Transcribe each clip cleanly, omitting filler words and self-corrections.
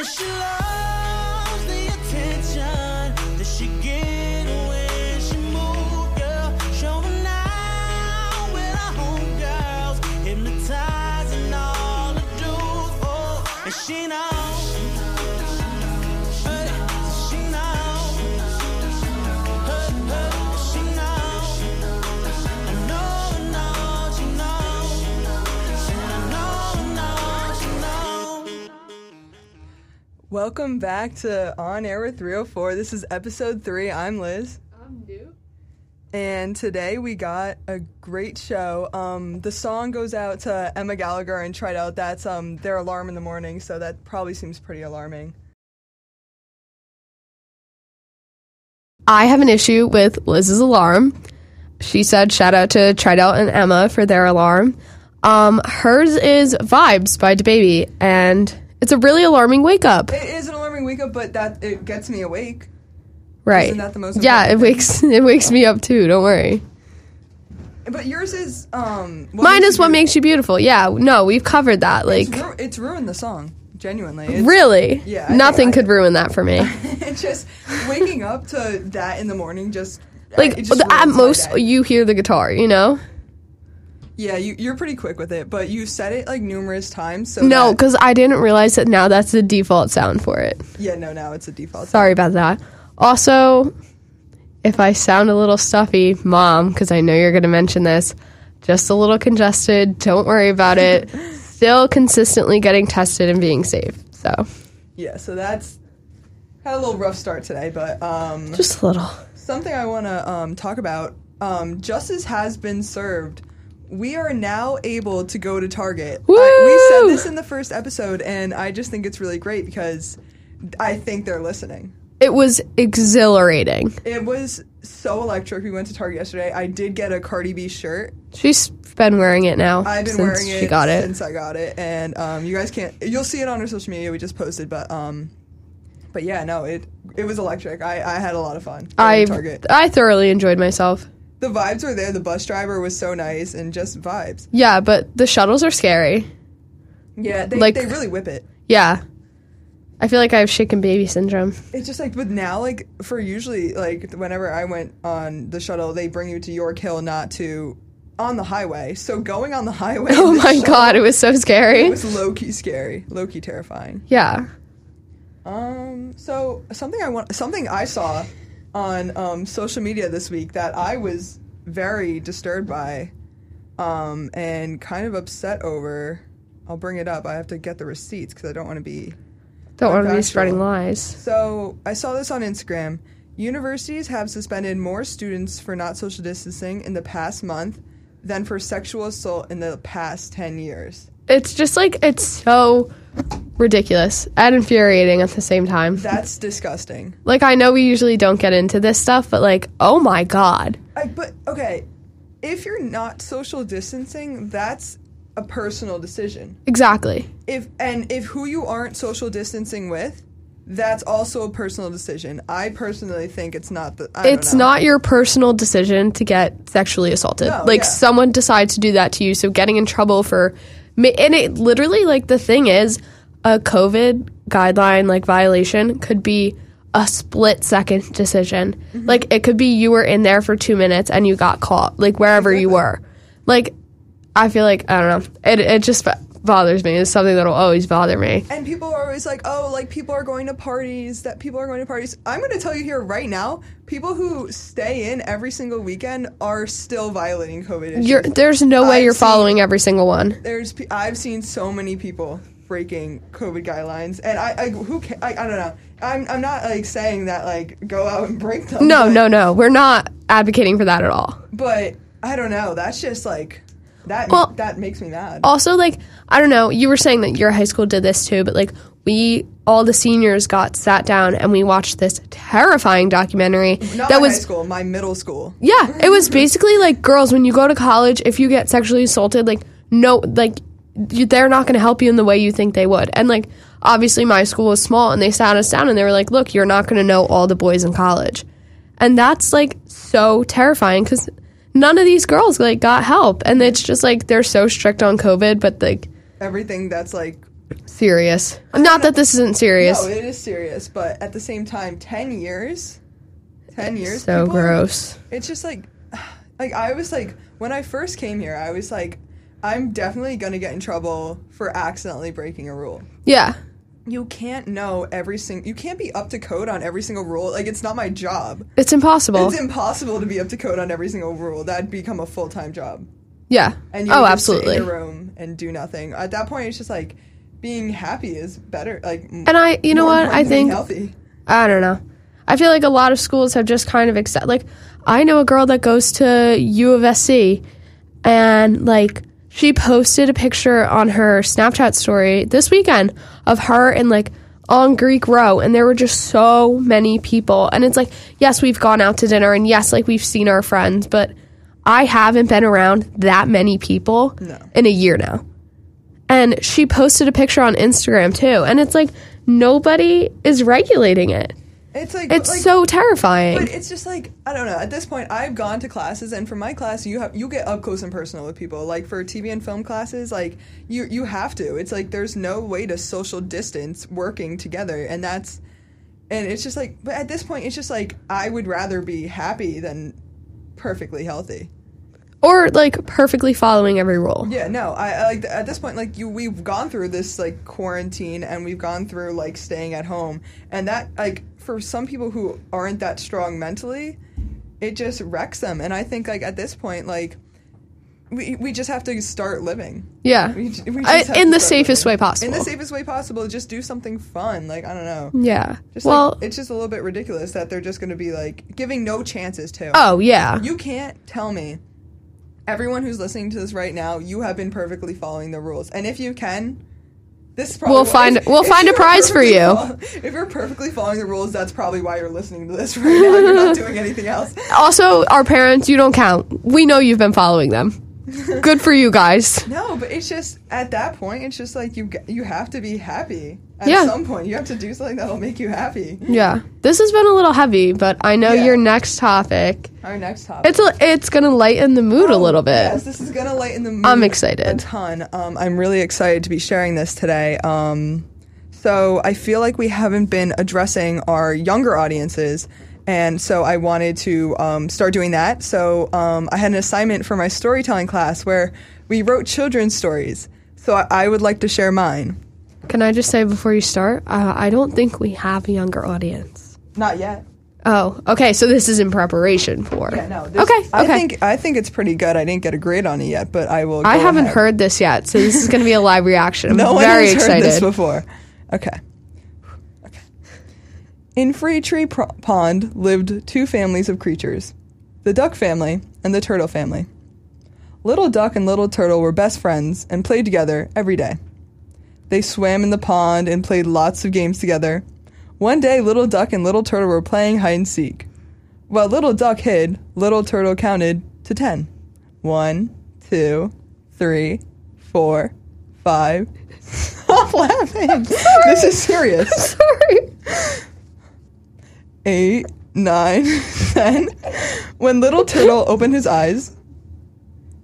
that she loves the attention that she get when she moves, girl. Showing out with her homegirls, hypnotizing all the dudes. Oh, and she knows. Welcome back to On Air with 304. This is episode 3. I'm Liz. I'm Noob. And today we got a great show. The song goes out to Emma Gallagher and Tridel. That's their alarm in the morning, so that probably seems pretty alarming. I have an issue with Liz's alarm. She said shout out to Tridel and Emma for their alarm. Hers is Vibes by DaBaby, and it's a really alarming wake-up. It is an alarming wake-up, but it gets me awake. Right. Isn't that the most important thing? It wakes me up, too. Don't worry. But yours is mine is What Makes You Beautiful. Yeah. No, we've covered that. Like, it's ruined the song, genuinely. Really? Yeah. Nothing could ruin that for me. Just waking up to that in the morning just... Like, just at most, you hear the guitar, you know? Yeah, you're pretty quick with it, but you said it, like, numerous times, so... No, because I didn't realize that now that's the default sound for it. Yeah, no, now it's a default sound. Sorry about that. Also, if I sound a little stuffy, Mom, because I know you're going to mention this, just a little congested, don't worry about it. Still consistently getting tested and being safe, so... Yeah, so that's... Had a little rough start today, but... just a little. Something I want to talk about. Justice has been served. We are now able to go to Target. We said this in the first episode, and I just think it's really great because I think they're listening. It was exhilarating. It was so electric. We went to Target yesterday. I did get a Cardi B shirt. She's been wearing it now. I've been wearing it since I got it. And you guys can't... You'll see it on our social media. We just posted, but yeah, no, it was electric. I had a lot of fun at Target. I thoroughly enjoyed myself. The vibes were there. The bus driver was so nice and just vibes. Yeah, but the shuttles are scary. Yeah, they really whip it. Yeah. I feel like I have shaken baby syndrome. It's just like, but now, like, for usually, like, whenever I went on the shuttle, they bring you to York Hill, not to on the highway. So going on the highway. Oh, my God. It was so scary. It was low-key scary. Low-key terrifying. Yeah. So something I saw on social media this week that I was very disturbed by and kind of upset over. I'll bring it up. I have to get the receipts because I don't want to be... Don't want to be spreading lies. So I saw this on Instagram. Universities have suspended more students for not social distancing in the past month than for sexual assault in the past 10 years. It's just like, it's so ridiculous and infuriating at the same time. That's disgusting. Like, I know we usually don't get into this stuff, but, like, oh, my God. But, okay, if you're not social distancing, that's a personal decision. Exactly. If who you aren't social distancing with, that's also a personal decision. I personally think it's not the... It's not your personal decision to get sexually assaulted. No, like, yeah. Someone decides to do that to you, so getting in trouble for... And it literally, like, the thing is, a COVID guideline, like, violation could be a split-second decision. Mm-hmm. Like, it could be you were in there for 2 minutes and you got caught, like, wherever you were. Like, I feel like, I don't know, it just bothers me. It's something that will always bother me. And people are always like, oh, like, people are going to parties. I'm going to tell you here right now, people who stay in every single weekend are still violating COVID issues. There's no way you're following every single one. I've seen so many people breaking COVID guidelines, and I don't know. I'm not, like, saying that, like, go out and break them. No. We're not advocating for that at all. But I don't know. That's just, like... That makes me mad. Also, like, I don't know, you were saying that your high school did this too, but, like, all the seniors got sat down and we watched this terrifying documentary. High school, my middle school. Yeah, it was basically, like, girls, when you go to college, if you get sexually assaulted, like, no, like, they're not going to help you in the way you think they would. And, like, obviously my school was small and they sat us down and they were like, look, you're not going to know all the boys in college. And that's, like, so terrifying because... None of these girls, like, got help. And it's just, like, they're so strict on COVID, but, like... Everything that's, like, serious. Not that this isn't serious. No, it is serious, but at the same time, 10 years. 10 years. So gross. It's just like I was like, when I first came here, I was like, I'm definitely going to get in trouble for accidentally breaking a rule. Yeah. You can't know you can't be up to code on every single rule. Like, it's not my job. It's impossible. It's impossible to be up to code on every single rule. That'd become a full-time job. Yeah. And you just absolutely sit in your room and do nothing. At that point, it's just like being happy is better. Like, and I, you know what? I think healthy. I don't know. I feel like a lot of schools have just kind of accepted. Like, I know a girl that goes to U of SC, and like, she posted a picture on her Snapchat story this weekend of her and like on Greek Row, and there were just so many people. And it's like, yes, we've gone out to dinner, and yes, like we've seen our friends, but I haven't been around that many people in a year now. And she posted a picture on Instagram too, and it's like nobody is regulating it. It's like it's so terrifying. But it's just like, I don't know. At this point, I've gone to classes, and for my class, you get up close and personal with people. Like for TV and film classes, like you have to. It's like there's no way to social distance working together, and it's just like. But at this point, it's just like I would rather be happy than perfectly healthy, or like perfectly following every rule. Yeah, no. I like at this point, like we've gone through this like quarantine, and we've gone through like staying at home, and that like. For some people who aren't that strong mentally, it just wrecks them. And I think, like, at this point, like, we just have to start living. Yeah. In the safest way possible. In the safest way possible. Just do something fun. Like, I don't know. Yeah. Just, well, like, it's just a little bit ridiculous that they're just going to be, like, giving no chances to. Oh, yeah. You can't tell me. Everyone who's listening to this right now, you have been perfectly following the rules. And if you can... We'll find a prize for you. If you're perfectly following the rules, that's probably why you're listening to this right now. You're not doing anything else. Also, our parents, you don't count. We know you've been following them. Good for you guys. No, but it's just, at that point, it's just like you have to be happy. At some point, you have to do something that'll make you happy. Yeah. This has been a little heavy, but I know your next topic. Our next topic. It's going to lighten the mood a little bit. Yes, this is going to lighten the mood. I'm excited. A ton. I'm really excited to be sharing this today. So I feel like we haven't been addressing our younger audiences, and so I wanted to start doing that. So I had an assignment for my storytelling class where we wrote children's stories. So I would like to share mine. Can I just say before you start, I don't think we have a younger audience. Not yet. Oh, okay. So this is in preparation for. Yeah, no. Okay. I think it's pretty good. I didn't get a grade on it yet, but I will. I haven't heard this yet, so this is going to be a live reaction. I'm very excited. No one has heard this before. Okay. In Free Tree Pond lived two families of creatures, the duck family and the turtle family. Little Duck and Little Turtle were best friends and played together every day. They swam in the pond and played lots of games together. One day, Little Duck and Little Turtle were playing hide-and-seek. While Little Duck hid, Little Turtle counted to 10. 1, 2, 3, 4, 5. Stop laughing. This is serious. I'm sorry. 8, 9, 10. When Little Turtle opened his eyes,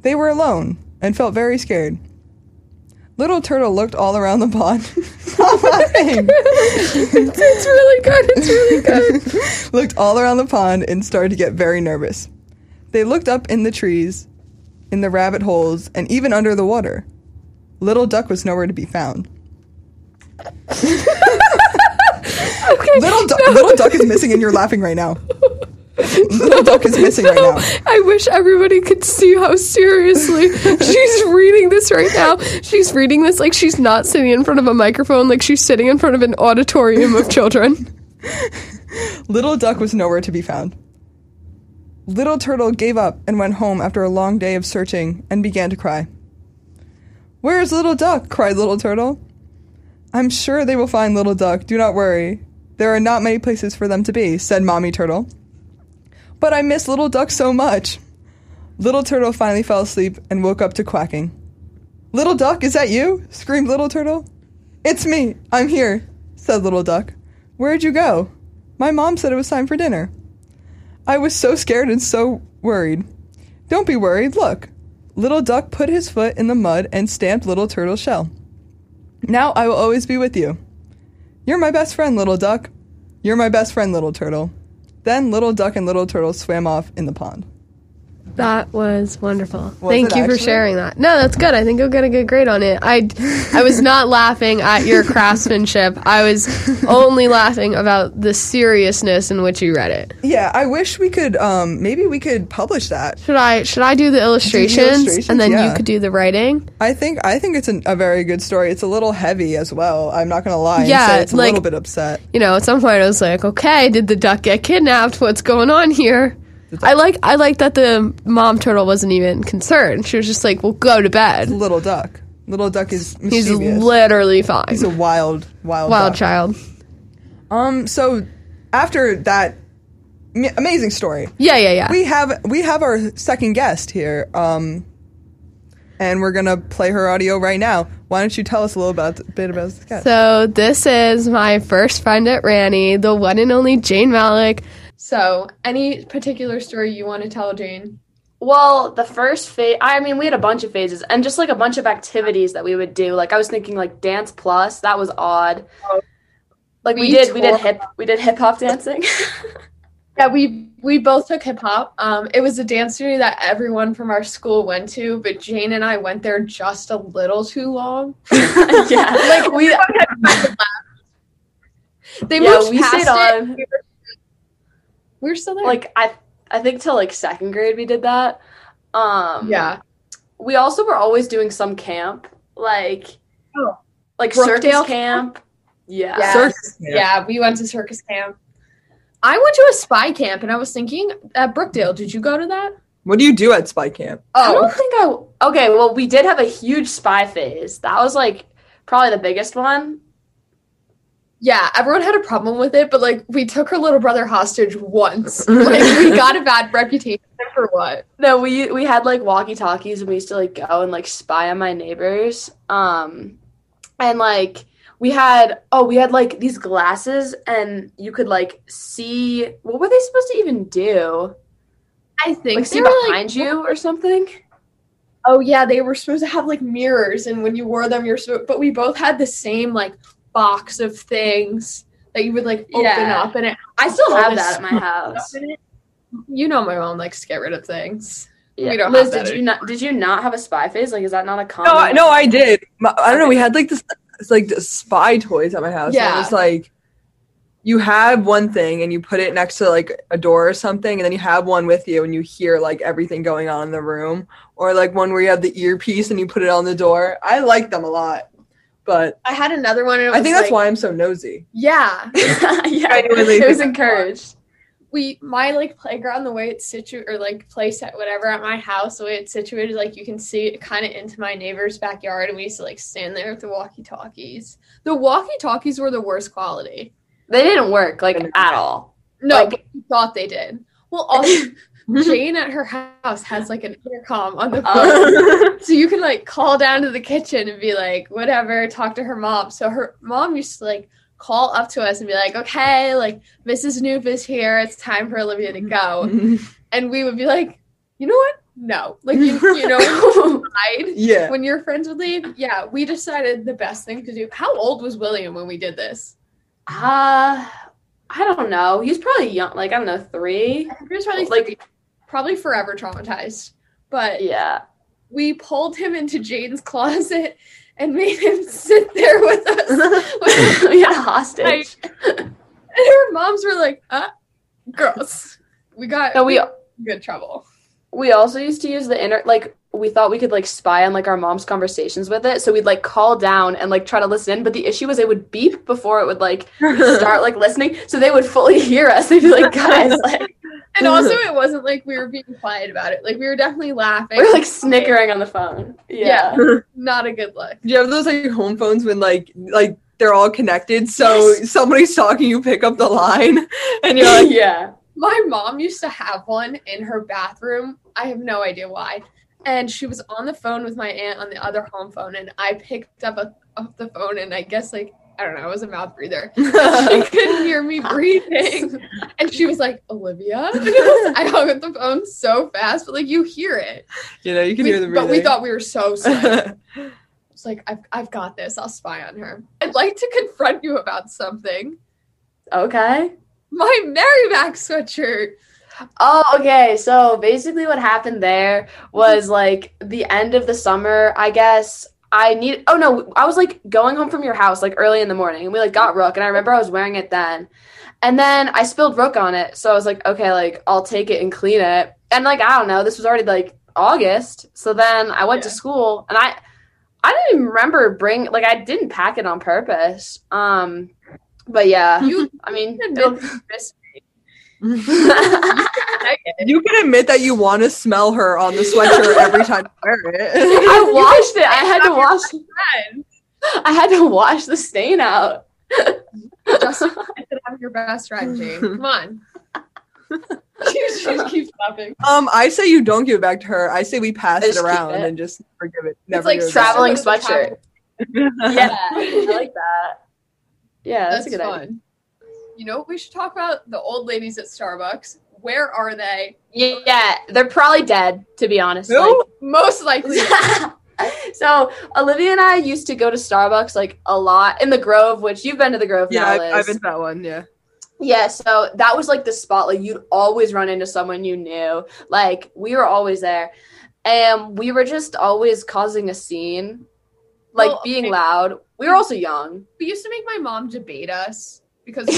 they were alone and felt very scared. Little Turtle looked all around the pond. Stop laughing. It's really good. It's really good. Looked all around the pond and started to get very nervous. They looked up in the trees, in the rabbit holes, and even under the water. Little Duck was nowhere to be found. Okay, Little Duck is missing, and you're laughing right now. Little Duck is missing right now. I wish everybody could see how seriously she's reading this right now. She's reading this like she's not sitting in front of a microphone, like she's sitting in front of an auditorium of children. Little Duck was nowhere to be found. Little Turtle gave up and went home after a long day of searching and began to cry. "Where is Little Duck?" cried Little Turtle. "I'm sure they will find Little Duck. Do not worry. There are not many places for them to be," said Mommy Turtle. "But I miss Little Duck so much." Little Turtle finally fell asleep and woke up to quacking. "Little Duck, is that you?" screamed Little Turtle. "It's me. I'm here," said Little Duck. "Where'd you go?" "My mom said it was time for dinner." "I was so scared and so worried." "Don't be worried. Look." Little Duck put his foot in the mud and stamped Little Turtle's shell. Now I will always be with you. You're my best friend, little duck. You're my best friend, little turtle. Then little duck and little turtle swam off in the pond. That was wonderful. Thank you for sharing that. No, that's good. I think you'll get a good grade on it. I was not laughing at your craftsmanship. I was only laughing about the seriousness in which you read it. Yeah, I wish we could, maybe we could publish that. Should I do the illustrations, and then you could do the writing? I think it's a very good story. It's a little heavy as well. I'm not going to lie. Yeah. And so it's a little bit upset. You know, at some point I was like, okay, did the duck get kidnapped? What's going on here? I like that the mom turtle wasn't even concerned. She was just like, well, go to bed. Little duck. Little duck is mischievous. He's literally fine. He's a wild duck. Child. So after that amazing story. Yeah. We have our second guest here. And we're going to play her audio right now. Why don't you tell us a little bit about this guest? So this is my first friend at Ranney, the one and only Jane Mallach. So, any particular story you want to tell, Jane? Well, the first phase, I mean, we had a bunch of phases and just, like, a bunch of activities that we would do. Like, I was thinking, like, dance plus. That was odd. Like, we did hip-hop dancing. Yeah, we both took hip-hop. It was a dance studio that everyone from our school went to, but Jane and I went there just a little too long. Yeah. Like, we... They moved past it. We're still there. Like, I think till, like, second grade we did that. Yeah. We also were always doing some camp. Like Brookdale circus camp. Yeah. Yes. Circus camp. Yeah, we went to circus camp. I went to a spy camp, and I was thinking, at Brookdale, did you go to that? What do you do at spy camp? Oh. I don't think I... Okay, well, we did have a huge spy phase. That was, like, probably the biggest one. Yeah, everyone had a problem with it, but, like, we took her little brother hostage once. Like, we got a bad reputation for what? No, we had, like, walkie-talkies, and we used to, like, go and, like, spy on my neighbors. And, like, we had, like, these glasses, and you could, like, see... What were they supposed to even do? I think like, they see were, behind like, you or something? Oh, yeah, they were supposed to have, like, mirrors, and when you wore them, but we both had the same, like... box of things that you would like open up, and I still have that at my house. You know, my mom likes to get rid of things. Yeah. We don't. Liz, did you not have a spy phase? Like, is that not a common? No, I did. I don't know. We had like this spy toys at my house. Yeah, it's like you have one thing and you put it next to like a door or something, and then you have one with you and you hear like everything going on in the room, or like one where you have the earpiece and you put it on the door. I like them a lot. But I had another one. And I think that's why I'm so nosy. Yeah. Yeah. It was encouraged. My like playground, the way it's situated or like play set, whatever at my house, the way it's situated, like you can see it kind of into my neighbor's backyard. And we used to like stand there with the walkie-talkies. The walkie-talkies were the worst quality. They didn't work like at all. No, like, but you thought they did. Well, also Jane at her house has, like, an intercom on the phone. So you can, like, call down to the kitchen and be like, whatever, talk to her mom. So her mom used to, like, call up to us and be like, okay, like, Mrs. Knoop is here. It's time for Olivia to go. And we would be like, you know what? No. Like, you know, when your friends would leave. Yeah, we decided the best thing to do. How old was William when we did this? I don't know. He was probably young. Like, I don't know, 3? I think he was probably like, probably forever traumatized, but yeah, we pulled him into Jane's closet and made him sit there with us. We had a hostage, and her moms were like, girls, we got in good trouble." We also used to use the like we thought we could like spy on like our mom's conversations with it, so we'd like call down and like try to listen in. But the issue was it would beep before it would like start like listening, so they would fully hear us. They'd be like, "Guys, like." And also, it wasn't like we were being quiet about it. Like, we were definitely laughing. We were, like, snickering on the phone. Yeah. Not a good look. Do you have those, like, home phones when, like they're all connected? So somebody's talking, you pick up the line, and you're like... Yeah. My mom used to have one in her bathroom. I have no idea why. And she was on the phone with my aunt on the other home phone, and I picked up the phone, and I guess, like... I don't know, I was a mouth breather. She couldn't hear me breathing. And she was like, Olivia? I hung up the phone so fast, but like you hear it. You know, you can hear the breathing. But we thought we were so slow. It's like, I've got this. I'll spy on her. I'd like to confront you about something. Okay. My Merrimack sweatshirt. Oh, okay. So basically what happened there was like the end of the summer, I guess. I was like going home from your house like early in the morning and we like got Rook and I remember I was wearing it then. And then I spilled Rook on it. So I was like, okay, like I'll take it and clean it. And like, I don't know, this was already like August. So then I went to school and I didn't even remember I didn't pack it on purpose. But yeah, you can admit that you want to smell her on the sweatshirt every time you wear it. I washed it. I had to wash the stain out. Just get it out of your best friend, Jane. Come on. She keeps laughing. I say you don't give it back to her. I say we pass it around and just forgive it. Never it's like traveling sweatshirt. Yeah, I like that. Yeah, that's a good idea. You know, we should talk about the old ladies at Starbucks. Where are they? Yeah, they're probably dead, to be honest. Nope. Like, most likely. So Olivia and I used to go to Starbucks like a lot in the Grove, which you've been to the Grove now, Liz. I've been to that one, yeah. Yeah, so that was like the spot. Like, you'd always run into someone you knew. Like, we were always there. And we were just always causing a scene, being loud. We were also young. We used to make my mom debate us. Because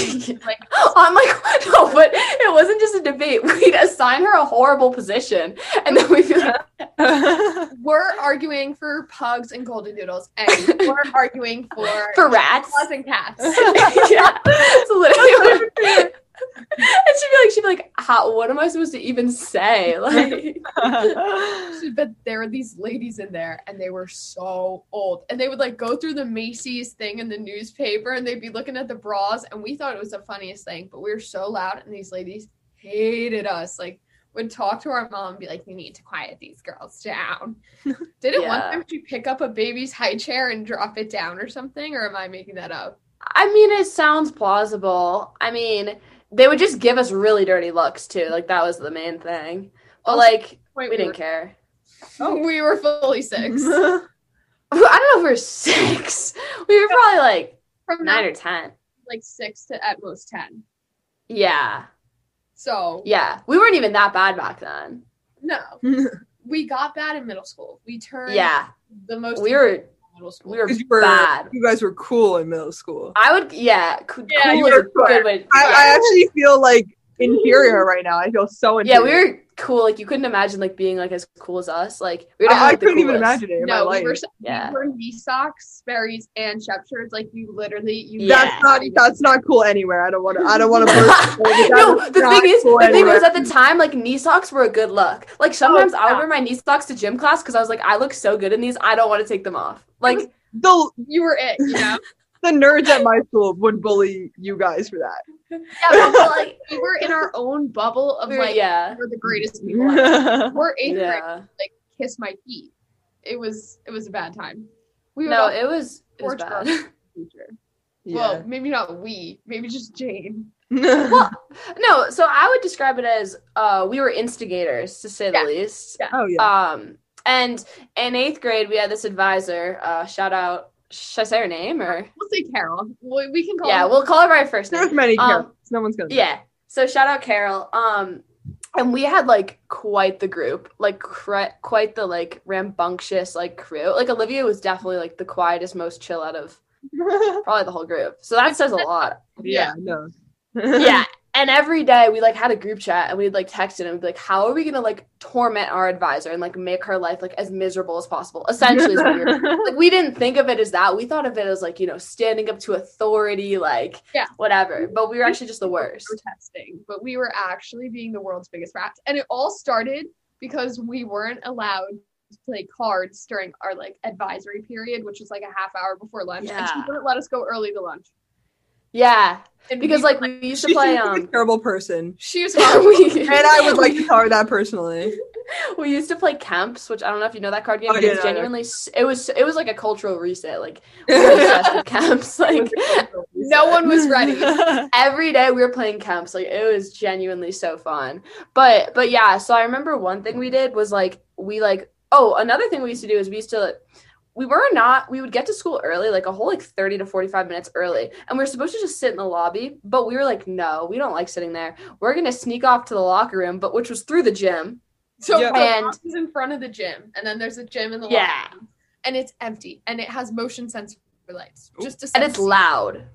I'm like, no, but it wasn't just a debate. We'd assign her a horrible position, and then we'd be like, we're arguing for pugs and golden doodles, and we're arguing for rats, claws and cats. Yeah, it's literally. And she'd be like, how? What am I supposed to even say? Like, but there were these ladies in there, and they were so old, and they would like go through the Macy's thing in the newspaper, and they'd be looking at the bras, and we thought it was the funniest thing, but we were so loud, and these ladies hated us. Like, would talk to our mom and be like, you need to quiet these girls down. One time she pick up a baby's high chair and drop it down or something, or am I making that up? I mean, it sounds plausible. I mean, they would just give us really dirty looks, too. Like, that was the main thing. But, like, we didn't care. Oh, we were fully 6. I don't know if we were 6. We were probably, like, from 9 or 10. Like, 6 to at most 10. Yeah. So. Yeah. We weren't even that bad back then. No. We got bad in middle school. We turned the most. We were. Middle school. We were bad. You guys were cool in middle school. Cool was a good one. I actually feel like inferior right now. I feel so inferior. Yeah, we were cool. Like, you couldn't imagine like being like as cool as us. Like, we I couldn't even imagine it in my life. We were knee socks, Sperry's, and Shepherds. Like, you literally that's not cool anywhere. I don't want to. No, the thing is, at the time, like, knee socks were a good look. Like, sometimes I would wear my knee socks to gym class because I was like, I look so good in these. I don't want to take them off. Like, you were it, you know? The nerds at my school would bully you guys for that. Yeah, but like, we were in our own bubble of like, we're the greatest people ever. We're 8th grade, like, kiss my feet. It was a bad time. It was bad. Yeah. Well, maybe not we. Maybe just Jane. Well, no. So I would describe it as we were instigators, to say the least. Yeah. Oh yeah. And in 8th grade, we had this advisor. Shout out. Should I say her name or? We'll say Carol. We can call her. Yeah, we'll call her by her first name. There's many Carols. No one's gonna. Yeah. So shout out Carol. And we had like quite the group, like quite the like rambunctious like crew. Like, Olivia was definitely like the quietest, most chill out of probably the whole group. So that says a lot. Yeah. No. Yeah. And every day we like had a group chat and we'd like text it and we'd be like, how are we gonna like torment our advisor and like make her life like as miserable as possible? Essentially, is what we were. Like, we didn't think of it as that. We thought of it as like, you know, standing up to authority, like whatever. But we were actually just the worst. Protesting, but we were actually being the world's biggest rats. And it all started because we weren't allowed to play cards during our like advisory period, which was like a half hour before lunch. Yeah. And she wouldn't let us go early to lunch. Yeah, and because like we used to play. A terrible person. She was horrible, and I would like to call her that personally. We used to play Camps, which I don't know if you know that card game. But it's genuinely, it was like a cultural reset. Like, we were obsessed with Camps. Like, no one was ready. Every day we were playing Camps. Like, it was genuinely so fun. But yeah, so I remember one thing we did was like we like. Oh, another thing we used to do is we used to. we would get to school early, like a whole 30 to 45 minutes early. And we were supposed to just sit in the lobby, but we were like, no, we don't like sitting there. We're going to sneak off to the locker room, but which was through the gym. So the lobby's in front of the gym, and then there's a gym in the locker room, and it's empty, and it has motion sensor lights. And it's loud.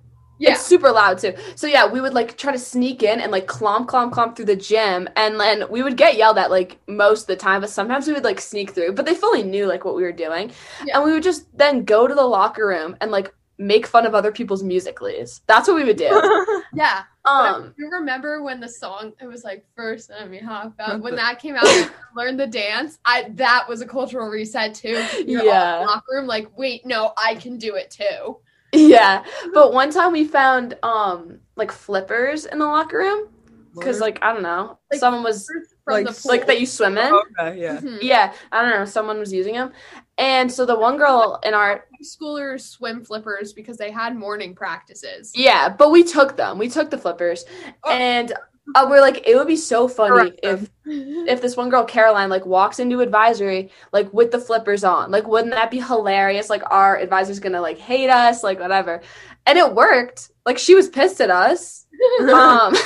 Yeah. It's super loud too. So yeah, we would try to sneak in and clomp through the gym, and then we would get yelled at most of the time, but sometimes we would sneak through, but they fully knew what we were doing. Yeah. And we would just then go to the locker room and make fun of other people's Musical.ly's. That's what we would do. Yeah. You remember when the song, it was first enemy hop out, when that came out and learned the dance, that was a cultural reset too. You're all in the locker room wait, no, I can do it too. Yeah, but one time we found flippers in the locker room because I don't know, someone was from the pool. That you swim in. Okay, yeah, mm-hmm. Yeah, I don't know, someone was using them, and so the one girl in our schoolers swim flippers because they had morning practices. Yeah, but we took the flippers, and we're it would be so funny if this one girl Caroline walks into advisory with the flippers on. Wouldn't that be hilarious? Our advisor's gonna hate us, whatever. And it worked. She was pissed at us. Another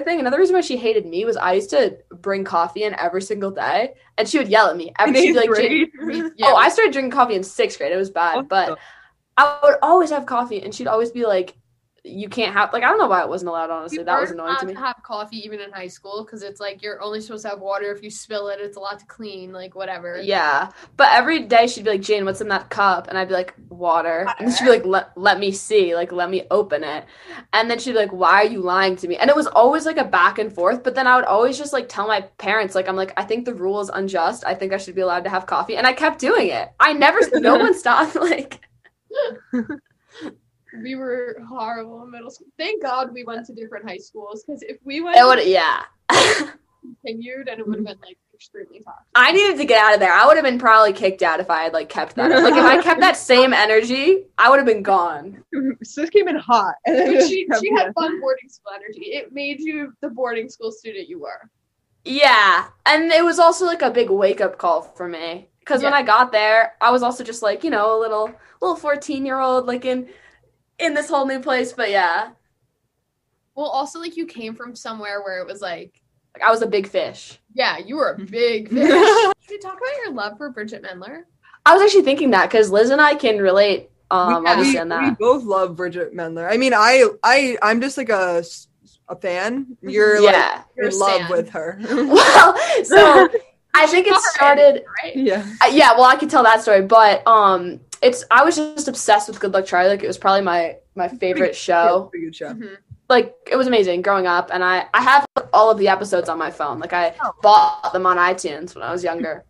thing, another reason why she hated me was I used to bring coffee in every single day, and she would yell at me. I started drinking coffee in 6th grade. It was bad, but I would always have coffee, and she'd always be you can't have I don't know why it wasn't allowed, honestly. That was annoying to me. You have coffee even in high school because it's you're only supposed to have water. If you spill it, it's a lot to clean, whatever. Yeah, but every day she'd be Jane, what's in that cup? And I'd be water. And then she'd be let me see, let me open it. And then she'd be why are you lying to me? And it was always a back and forth, but then I would always just tell my parents, I'm I think the rule is unjust. I think I should be allowed to have coffee. And I kept doing it. I never no one stopped We were horrible in middle school. Thank God we went to different high schools, because if we went, continued, and it would have been extremely toxic. I needed to get out of there. I would have been probably kicked out if I had kept that. If I kept that same energy, I would have been gone. So this came in hot. But she had fun boarding school energy. It made you the boarding school student you were. Yeah, and it was also a big wake up call for me because when I got there, I was also just a little 14-year-old in this whole new place, but yeah. Well, also, you came from somewhere where it was, I was a big fish. Yeah, you were a big fish. Can you talk about your love for Bridget Mendler? I was actually thinking that, because Liz and I can relate, understand that. We both love Bridget Mendler. I mean, I'm just, a fan. You're, you're in love with her. Well, so, I think it started... Right? Yeah. Yeah, well, I could tell that story, but, I was just obsessed with Good Luck Charlie. It was probably my favorite show. Yeah, good show. Mm-hmm. It was amazing growing up, and I have all of the episodes on my phone. I bought them on iTunes when I was younger.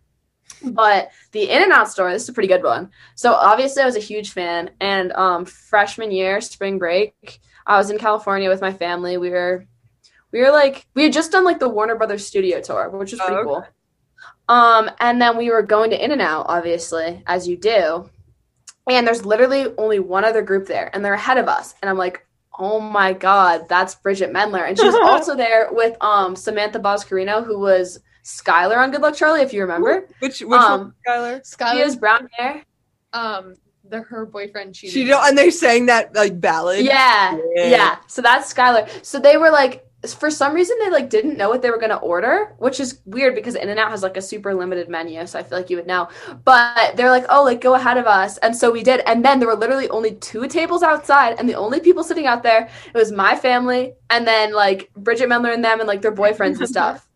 But the In-N-Out store, this is a pretty good one. So obviously I was a huge fan, and freshman year, spring break, I was in California with my family. We had just done the Warner Brothers studio tour, which was pretty cool. And then we were going to In-N-Out, obviously, as you do. And there's literally only one other group there, and they're ahead of us. And I'm like, oh my God, that's Bridget Mendler. And she was also there with Samantha Boscarino, who was Skylar on Good Luck Charlie, if you remember. Which one, Skylar? Skylar has brown hair. Her boyfriend cheated. And they sang that ballad. Yeah. So that's Skylar. So they were for some reason they didn't know what they were going to order, which is weird because In-N-Out has a super limited menu, so I feel you would know. But they're go ahead of us, and so we did. And then there were literally only 2 tables outside, and the only people sitting out there, it was my family and then Bridget Mendler and them and their boyfriends and stuff.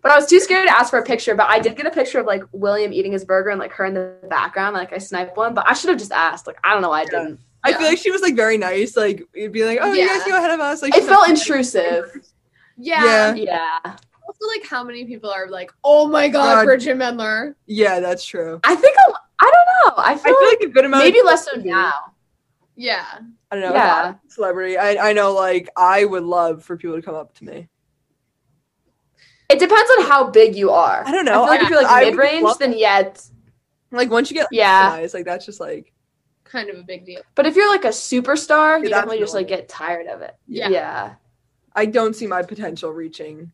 But I was too scared to ask for a picture, but I did get a picture of William eating his burger and her in the background. I sniped one, but I should have just asked. I don't know why I didn't. I feel she was very nice. You'd be oh, you guys go ahead of us. It felt intrusive. Yeah. Also, how many people are oh my God, Bridget Mendler. Yeah, that's true. I think I don't know. I feel a good amount. Maybe less so now. Yeah. I don't know. Yeah. Celebrity. I know. I would love for people to come up to me. It depends on how big you are. I don't know. I feel if you're mid range, then yet. Once you get size, that's just kind of a big deal. But if you're a superstar, you definitely just get tired of it. Yeah. I don't see my potential reaching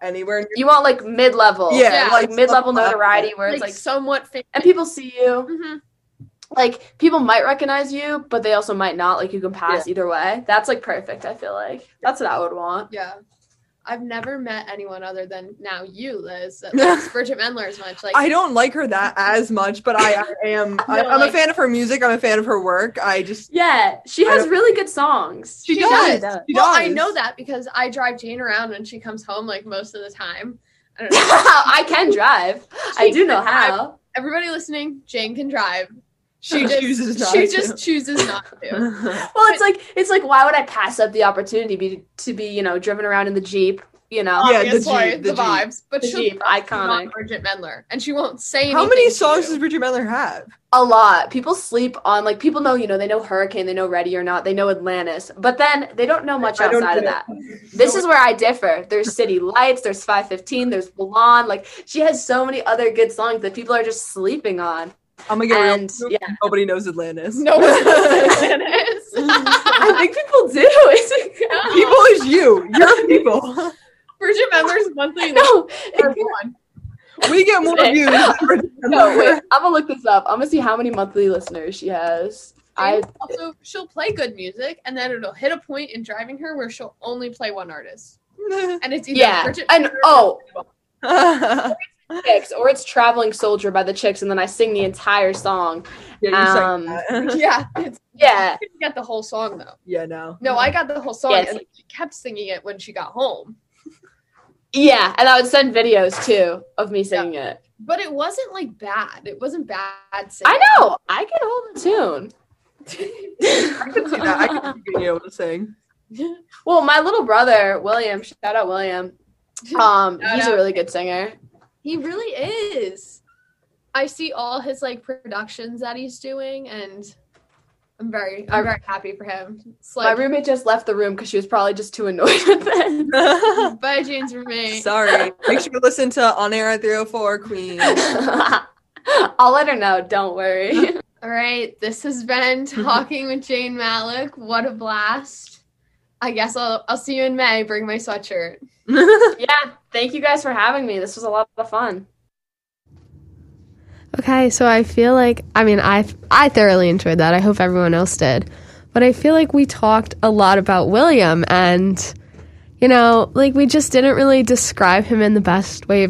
anywhere. You want like mid-level. Yeah, yeah. Like mid-level notoriety where it's like somewhat famous. And people see you. Mm-hmm. Like, people might recognize you, but they also might not. Like, you can pass either way. That's, like, perfect, I feel like. That's what I would want. Yeah. I've never met anyone other than now you, Liz, that likes Bridget Mendler as much. Like, I don't like her that as much, but I am. I'm a fan of her music. I'm a fan of her work. I just. Yeah. She has really good songs. She does. Well, I know that because I drive Jane around when she comes home, like, most of the time. I don't know. I can drive. I do know how. Everybody listening, Jane can drive. She just chooses not to. Well, it's like why would I pass up the opportunity to be driven around in the Jeep, the vibes. But she's iconic Bridget Mendler, and she won't say anything. How many songs does Bridget Mendler have? A lot. People sleep on people know, they know Hurricane, they know Ready or Not, they know Atlantis, but then they don't know much outside of that. This is where I differ. There's City Lights, there's 5:15, there's Blonde. Like, she has so many other good songs that people are just sleeping on. I'm gonna get real. Yeah. Nobody knows Atlantis. Nobody knows Atlantis. I think people do. People is you. You're people. Bridget Mendler's monthly. No, we get more views than Bridget Mendler. No, wait, I'm gonna look this up. I'm gonna see how many monthly listeners she has. She'll play good music, and then it'll hit a point in driving her where she'll only play one artist, and it's either Bridget Mendler or Chicks, or it's Traveling Soldier by The Chicks, and then I sing the entire song. Yeah, I didn't get the whole song though. Yeah, no, I got the whole song, and she kept singing it when she got home. Yeah, and I would send videos too of me singing it. But it wasn't bad. It wasn't bad singing. I know. I can hold a tune. I can see that. I can be able to sing. Well, my little brother William, shout out William. He's a really good singer. He really is. I see all his productions that he's doing, and I'm very happy for him. My roommate just left the room because she was probably just too annoyed with it. Bye, Jane's roommate. Sorry. Make sure you listen to On Air at 304 Queen. I'll let her know. Don't worry. All right. This has been Talking with Jane Mallach. What a blast. I guess I'll see you in May. Bring my sweatshirt. Yeah, thank you guys for having me. This was a lot of fun. Okay, so I feel like, I thoroughly enjoyed that. I hope everyone else did. But I feel like we talked a lot about William, and, we just didn't really describe him in the best way.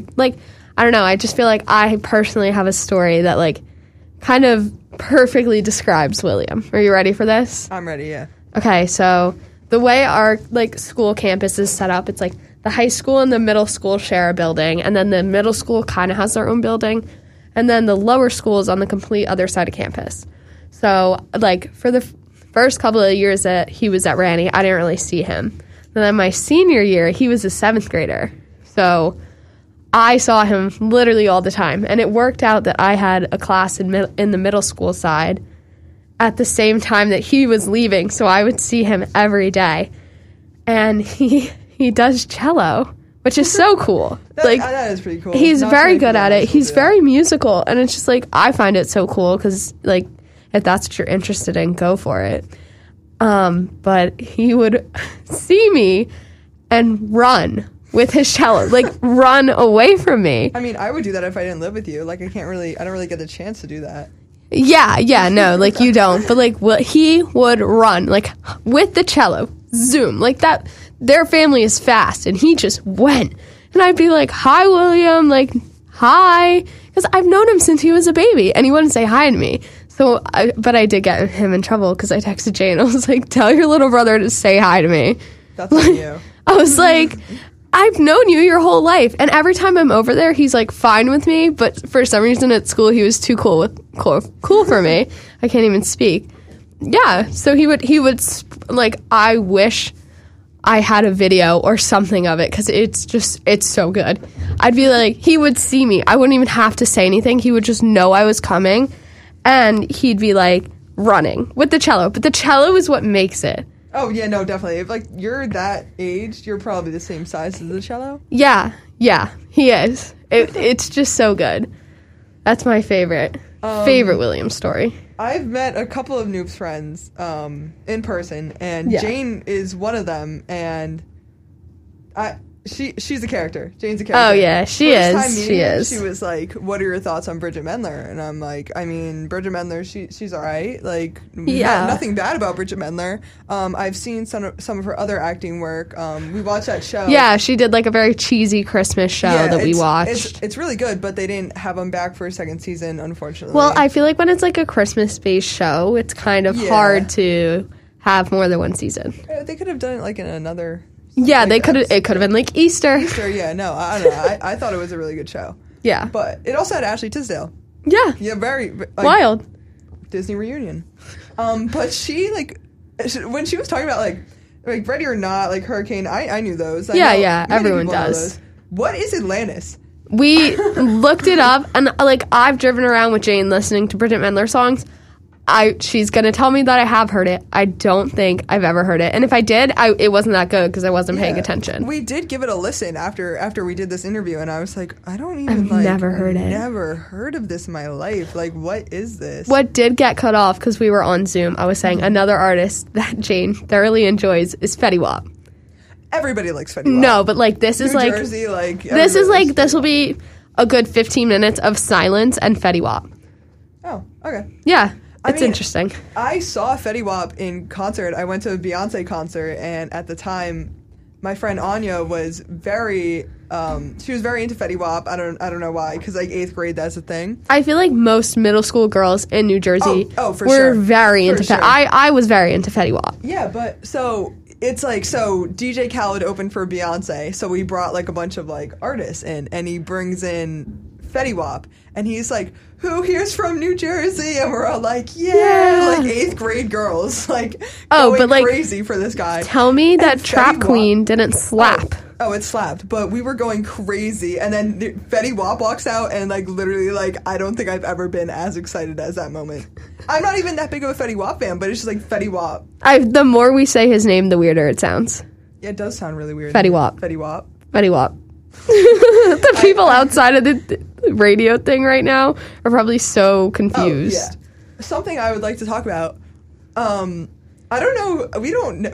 I don't know, I just feel like I personally have a story that, kind of perfectly describes William. Are you ready for this? I'm ready, yeah. Okay, so the way our, school campus is set up, it's, the high school and the middle school share a building, and then the middle school kind of has their own building, and then the lower school is on the complete other side of campus. So, for the first couple of years that he was at Ranney, I didn't really see him. And then my senior year, he was a 7th grader. So I saw him literally all the time, and it worked out that I had a class in the middle school side at the same time that he was leaving, so I would see him every day. And He does cello, which is so cool. That is pretty cool. He's very good at it. He's very musical. And it's just I find it so cool because, if that's what you're interested in, go for it. But he would see me and run with his cello, run away from me. I mean, I would do that if I didn't live with you. I don't really get a chance to do that. Yeah, no, you don't. But, he would run, with the cello. Zoom. That, their family is fast, and he just went. And I'd be hi, William, hi. Because I've known him since he was a baby, and he wouldn't say hi to me. So, but I did get him in trouble because I texted Jane. I was tell your little brother to say hi to me. That's on you. I was I've known you your whole life. And every time I'm over there, he's fine with me. But for some reason at school, he was too cool for me. I can't even speak. Yeah, so he would I wish I had a video or something of it because it's so good. I'd be he would see me. I wouldn't even have to say anything. He would just know I was coming, and he'd be running with the cello. But the cello is what makes it. Oh, yeah, no, definitely. If you're that age, you're probably the same size as the cello. Yeah, he is. It's just so good. That's my favorite William story. I've met a couple of Noop's friends in person, and Jane is one of them, and I She's a character. Jane's a character. Oh, yeah, she is. She is. She was like, what are your thoughts on Bridget Mendler? And I'm like, I mean, Bridget Mendler, she's all right. Like, yeah. Nothing bad about Bridget Mendler. I've seen some of her other acting work. We watched that show. Yeah, she did like a very cheesy Christmas show that we watched. It's really good, but they didn't have them back for a second season, unfortunately. Well, I feel like when it's like a Christmas-based show, it's kind of hard to have more than one season. They could have done it like in another... Yeah, they could. It could have been like Easter. Easter, yeah. No, I don't know. I thought it was a really good show. Yeah, but it also had Ashley Tisdale. Yeah, yeah, very like, wild Disney reunion. But she like when she was talking about like Ready or Not, like Hurricane. I knew those. Yeah, everyone does. What is Atlantis? We looked it up, and like I've driven around with Jane listening to Bridget Mendler songs. She's gonna tell me that I have heard it. I don't think I've ever heard it, and if I did, it wasn't that good because I wasn't paying attention. We did give it a listen after we did this interview, and I was like, I've never heard of this in my life. Like, what is this? What did get cut off because we were on Zoom? I was saying another artist that Jane thoroughly enjoys is Fetty Wap. Everybody likes Fetty Wap. No, but like this is like New Jersey, like this is like this will be a good 15 minutes of silence and Fetty Wap. Oh, okay. Yeah. It's interesting. I saw Fetty Wap in concert. I went to a Beyonce concert, and at the time, my friend Anya was very into Fetty Wap. I don't know why, because like 8th grade, that's a thing. I feel like most middle school girls in New Jersey were very into Fetty Wap. I was very into Fetty Wap. Yeah, but so. It's like, so DJ Khaled opened for Beyonce, so we brought like a bunch of like artists in, and he brings in Fetty Wap, and he's like, who here's from New Jersey? And we're all like, yeah. Like 8th grade girls, like going crazy for this guy. Tell me and that Trap Queen didn't slap. Oh, it slapped, but we were going crazy, and then Fetty Wap walks out, and like literally, like I don't think I've ever been as excited as that moment. I'm not even that big of a Fetty Wap fan, but it's just like Fetty Wap. The more we say his name, the weirder it sounds. Yeah, it does sound really weird. Fetty Wap. Fetty Wap. Fetty Wap. The people outside of the radio thing right now are probably so confused. Oh, yeah. Something I would like to talk about. I don't know.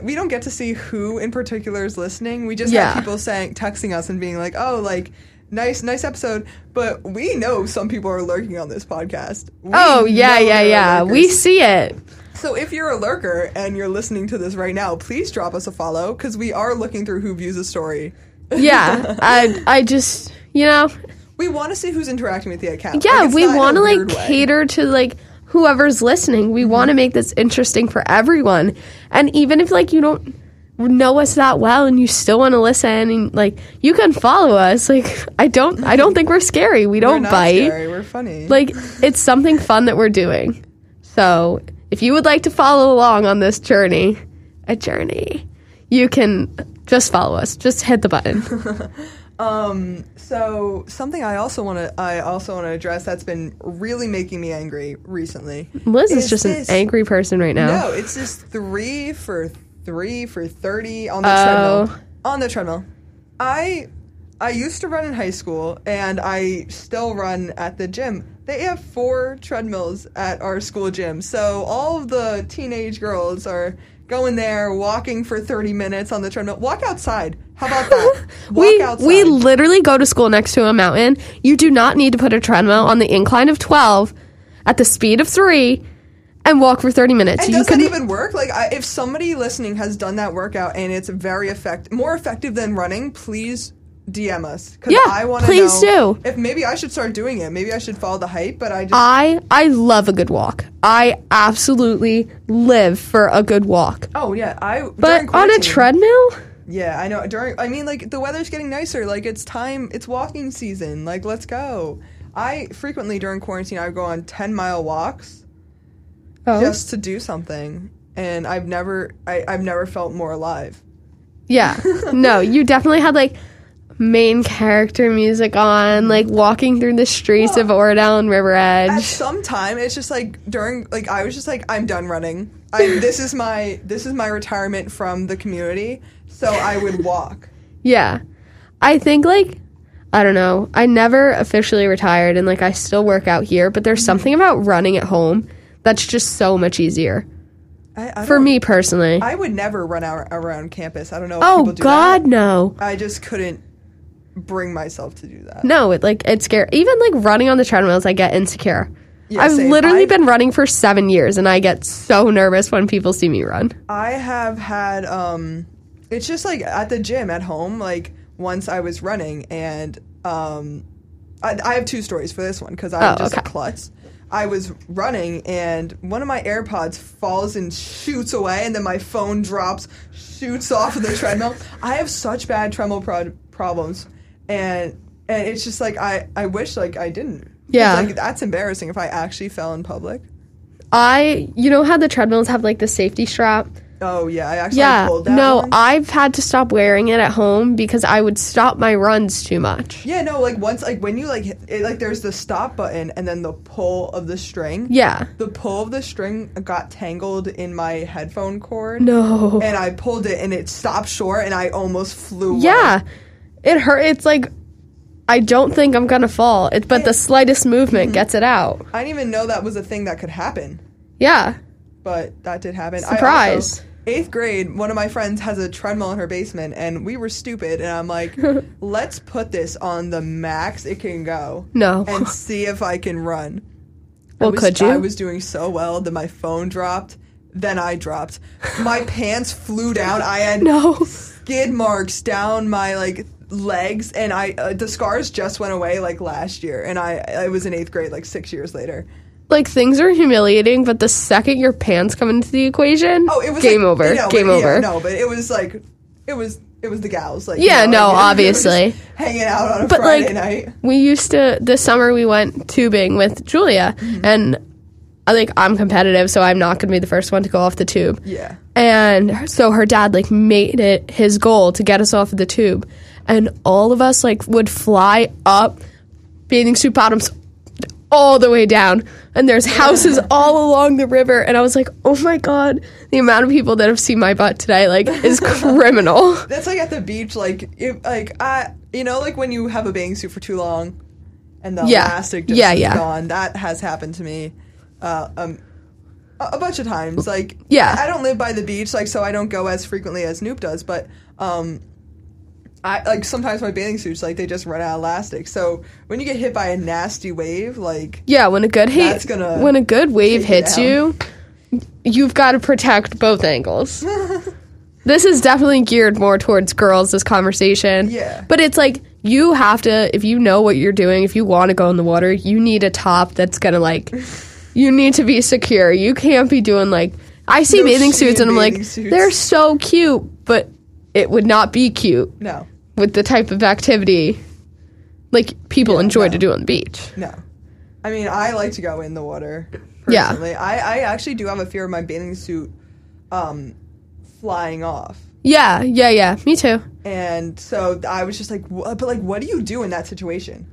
We don't get to see who in particular is listening. We just have people texting us and being like, "Oh, like nice episode." But we know some people are lurking on this podcast. We We see it. So if you're a lurker and you're listening to this right now, please drop us a follow because we are looking through who views a story. Yeah, I just we want to see who's interacting with the account. Yeah, like, we want to cater to whoever's listening. We want to make this interesting for everyone, and even if you don't know us that well and you still want to listen, and you can follow us. I don't think we're scary. We're not bite. Scary. We're funny. It's something fun that we're doing. So if you would like to follow along on this journey, you can just follow us. Just hit the button. So something I also want to address that's been really making me angry recently. Liz is just an angry person right now. No, it's this 3 for 30 on the treadmill. On the treadmill. I used to run in high school, and I still run at the gym. They have 4 treadmills at our school gym. So all of the teenage girls are going there, walking for 30 minutes on the treadmill. Walk outside. How about that? We literally go to school next to a mountain. You do not need to put a treadmill on the incline of 12 at the speed of 3 and walk for 30 minutes. And does that even work? If somebody listening has done that workout and it's very more effective than running, please DM us. Yeah, I want to please know do. If maybe I should start doing it. Maybe I should follow the hype, but I love a good walk. I absolutely live for a good walk. Oh, yeah. But on a treadmill? Yeah, I know. The weather's getting nicer. It's time. It's walking season. Let's go. I frequently, during quarantine, I would go on 10-mile walks just to do something. And I've never felt more alive. Yeah. No, you definitely had, main character music on, walking through the streets of Oradell and River Edge. At some time, it's just, during, I was just I'm done running. This is my retirement from the community, so I would walk. Yeah. I think, I don't know. I never officially retired, and, I still work out here, but there's something about running at home that's just so much easier. For me personally, I would never run out around campus. I don't know. Oh, people do God, that. No! I just couldn't bring myself to do that. No, it's scary. Even running on the treadmills, I get insecure. Yeah, I've literally been running for 7 years, and I get so nervous when people see me run. I have had it's just at the gym at home. Once I was running, and I have two stories for this one because I'm a klutz. I was running, and one of my AirPods falls and shoots away, and then my phone drops, shoots off of the treadmill. I have such bad treadmill problems, and it's just I wish I didn't. Yeah. That's embarrassing if I actually fell in public. You know how the treadmills have the safety strap? Oh, yeah. I pulled that one. I've had to stop wearing it at home because I would stop my runs too much. Yeah, no, once, when you, there's the stop button and then the pull of the string. Yeah. The pull of the string got tangled in my headphone cord. No. And I pulled it and it stopped short and I almost flew. Yeah. Away. It hurt. It's I don't think I'm going to fall, but the slightest movement gets it out. I didn't even know that was a thing that could happen. Yeah. But that did happen. Surprise. I also, 8th grade, one of my friends has a treadmill in her basement, and we were stupid, and I'm let's put this on the max it can go. No. And see if I can run. Well, could you? I was doing so well that my phone dropped, then I dropped. My pants flew down. I had skid marks down my, legs, and I the scars just went away last year, and I was in 8th grade 6 years later. Things are humiliating, but the second your pants come into the equation, it was game over. No, game over. Yeah, no, but it was it was the gals. Yeah, obviously. Hanging out on a Friday night. We used to, this summer we went tubing with Julia, mm-hmm. and I'm competitive, so I'm not going to be the first one to go off the tube. Yeah. And so her dad made it his goal to get us off of the tube, and all of us would fly up, bathing suit bottoms all the way down, and there's houses all along the river, and I was oh my God, the amount of people that have seen my butt today is criminal. That's at the beach, when you have a bathing suit for too long and the elastic just is gone. That has happened to me a bunch of times. I don't live by the beach, so I don't go as frequently as Knoop does, but I, sometimes my bathing suits, they just run out of elastic. So when you get hit by a nasty wave, yeah, when a good wave hits you, you've got to protect both ankles. This is definitely geared more towards girls, this conversation. Yeah. But it's you have to, if you know what you're doing, if you want to go in the water, you need a top that's going to, you need to be secure. You can't be doing, I see bathing suits and I'm suits. They're so cute, but it would not be cute. No. With the type of activity people enjoy to do on the beach. No. I mean, I like to go in the water personally. Yeah. I actually do have a fear of my bathing suit flying off. Yeah, yeah, yeah. Me too. And so I was just what do you do in that situation?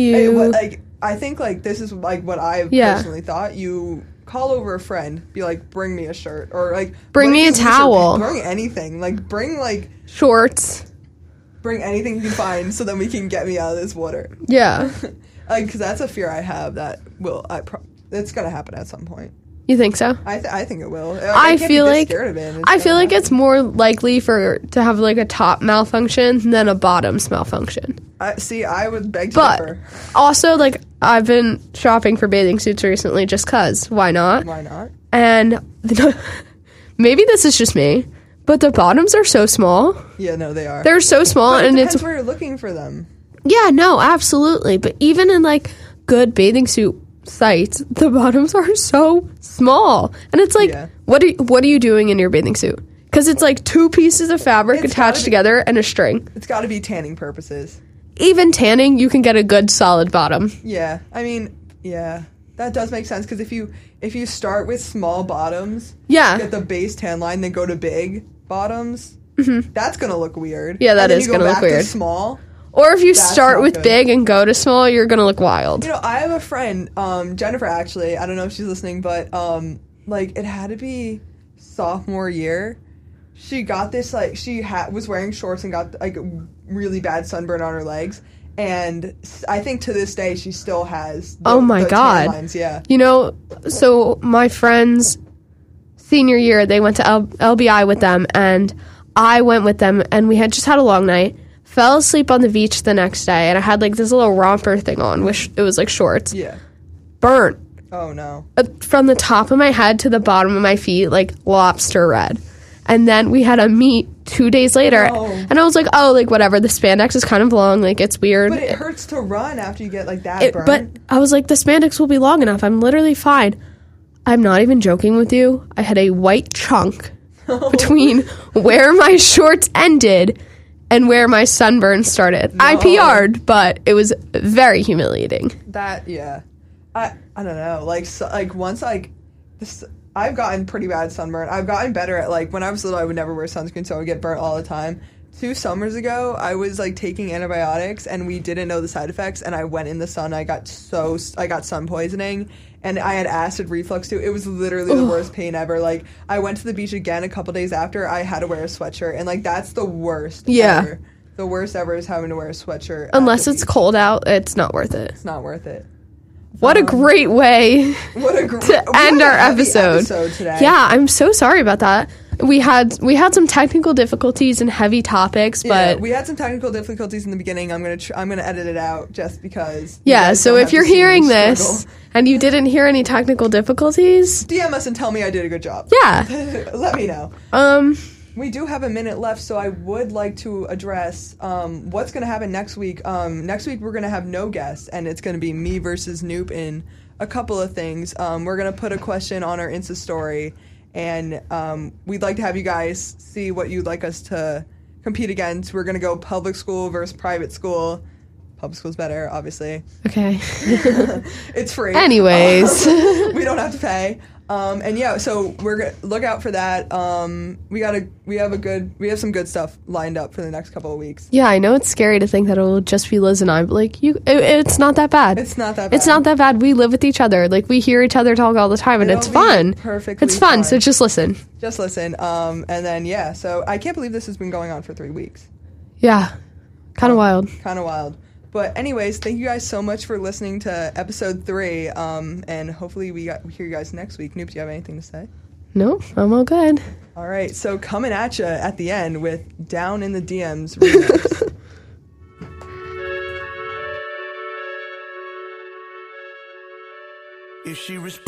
I think this is what I've personally thought. You call over a friend, be bring me a shirt, or bring me a towel, bring anything, bring shorts, bring anything you can find, so then we can get me out of this water. Yeah. Because that's a fear I have that it's gonna happen at some point. You think so? I think it will. I feel scared of it. I feel it's more likely to have a top malfunction than a bottoms malfunction. I would beg to differ. Also, I've been shopping for bathing suits recently just because. Why not? Why not? And maybe this is just me, but the bottoms are so small. Yeah, no, they are. They're so small. But it depends where you're looking for them. Yeah, no, absolutely. But even in, good bathing suit sites, the bottoms are so small. And it's what are you doing in your bathing suit? Because it's two pieces of fabric attached together and a string. It's got to be tanning purposes. Even tanning, you can get a good solid bottom. Yeah, I mean, yeah, that does make sense, because if you start with small bottoms, get the base tan line, then go to big bottoms, mm-hmm. that's gonna look weird. Yeah, that is gonna look weird. To small, or if you start with big and go to small, you're gonna look wild. You know, I have a friend, Jennifer. Actually, I don't know if she's listening, but it had to be sophomore year. She got this, was wearing shorts and got, really bad sunburn on her legs. And I think to this day, she still has the tan lines. Yeah. You know, so my friend's senior year, they went to LBI with them, and I went with them, and we had just had a long night, fell asleep on the beach the next day, and I had, like, this little romper thing on, which it was, like, shorts. Yeah. Burnt. Oh, no. From the top of my head to the bottom of my feet, like, lobster red. And then we had a meet 2 days later. Oh. And I was like, oh, like, whatever. The spandex is kind of long. Like, it's weird. But it hurts to run after you get, like, that burn. But I was like, the spandex will be long enough. I'm literally fine. I'm not even joking with you. I had a white chunk between where my shorts ended and where my sunburn started. No. I PR'd, but it was very humiliating. That, yeah. I don't know. Like, so, like once, like, this... I've gotten pretty bad sunburn. I've gotten better at, like, when I was little, I would never wear sunscreen, so I would get burnt all the time. 2 summers ago, I was, like, taking antibiotics, and we didn't know the side effects, and I went in the sun. I got sun poisoning, and I had acid reflux, too. It was literally the worst pain ever. Like, I went to the beach again a couple days after. I had to wear a sweatshirt, and, like, that's the worst ever. The worst ever is having to wear a sweatshirt. Unless it's cold out, it's not worth it. It's not worth it. What a great way to end our episode today. Yeah, I'm so sorry about that. We had some technical difficulties and heavy topics, but we had some technical difficulties in the beginning. I'm gonna edit it out just because. Yeah, so if you're hearing this and you didn't hear any technical difficulties, DM us and tell me I did a good job. Yeah, let me know. We do have a minute left, so I would like to address what's going to happen next week. Next week, we're going to have no guests, and it's going to be me versus Knoop in a couple of things. We're going to put a question on our Insta story, and we'd like to have you guys see what you'd like us to compete against. We're going to go public school versus private school. Public school's better, obviously. Okay. It's free. Anyways. We don't have to pay. And yeah, so we're gonna look out for that. We have some good stuff lined up for the next couple of weeks. Yeah, I know it's scary to think that it will just be Liz and I, but like it's not that bad. It's not that bad. We live with each other. Like we hear each other talk all the time, and it's fun. It's fun. So just listen. Just listen. And then yeah, so I can't believe this has been going on for 3 weeks. Yeah, kind of wild. Kind of wild. But anyways, thank you guys so much for listening to episode 3, and hopefully we hear you guys next week. Noob, do you have anything to say? No, I'm all good. All right, so coming at you at the end with Down in the DMs. If she responds.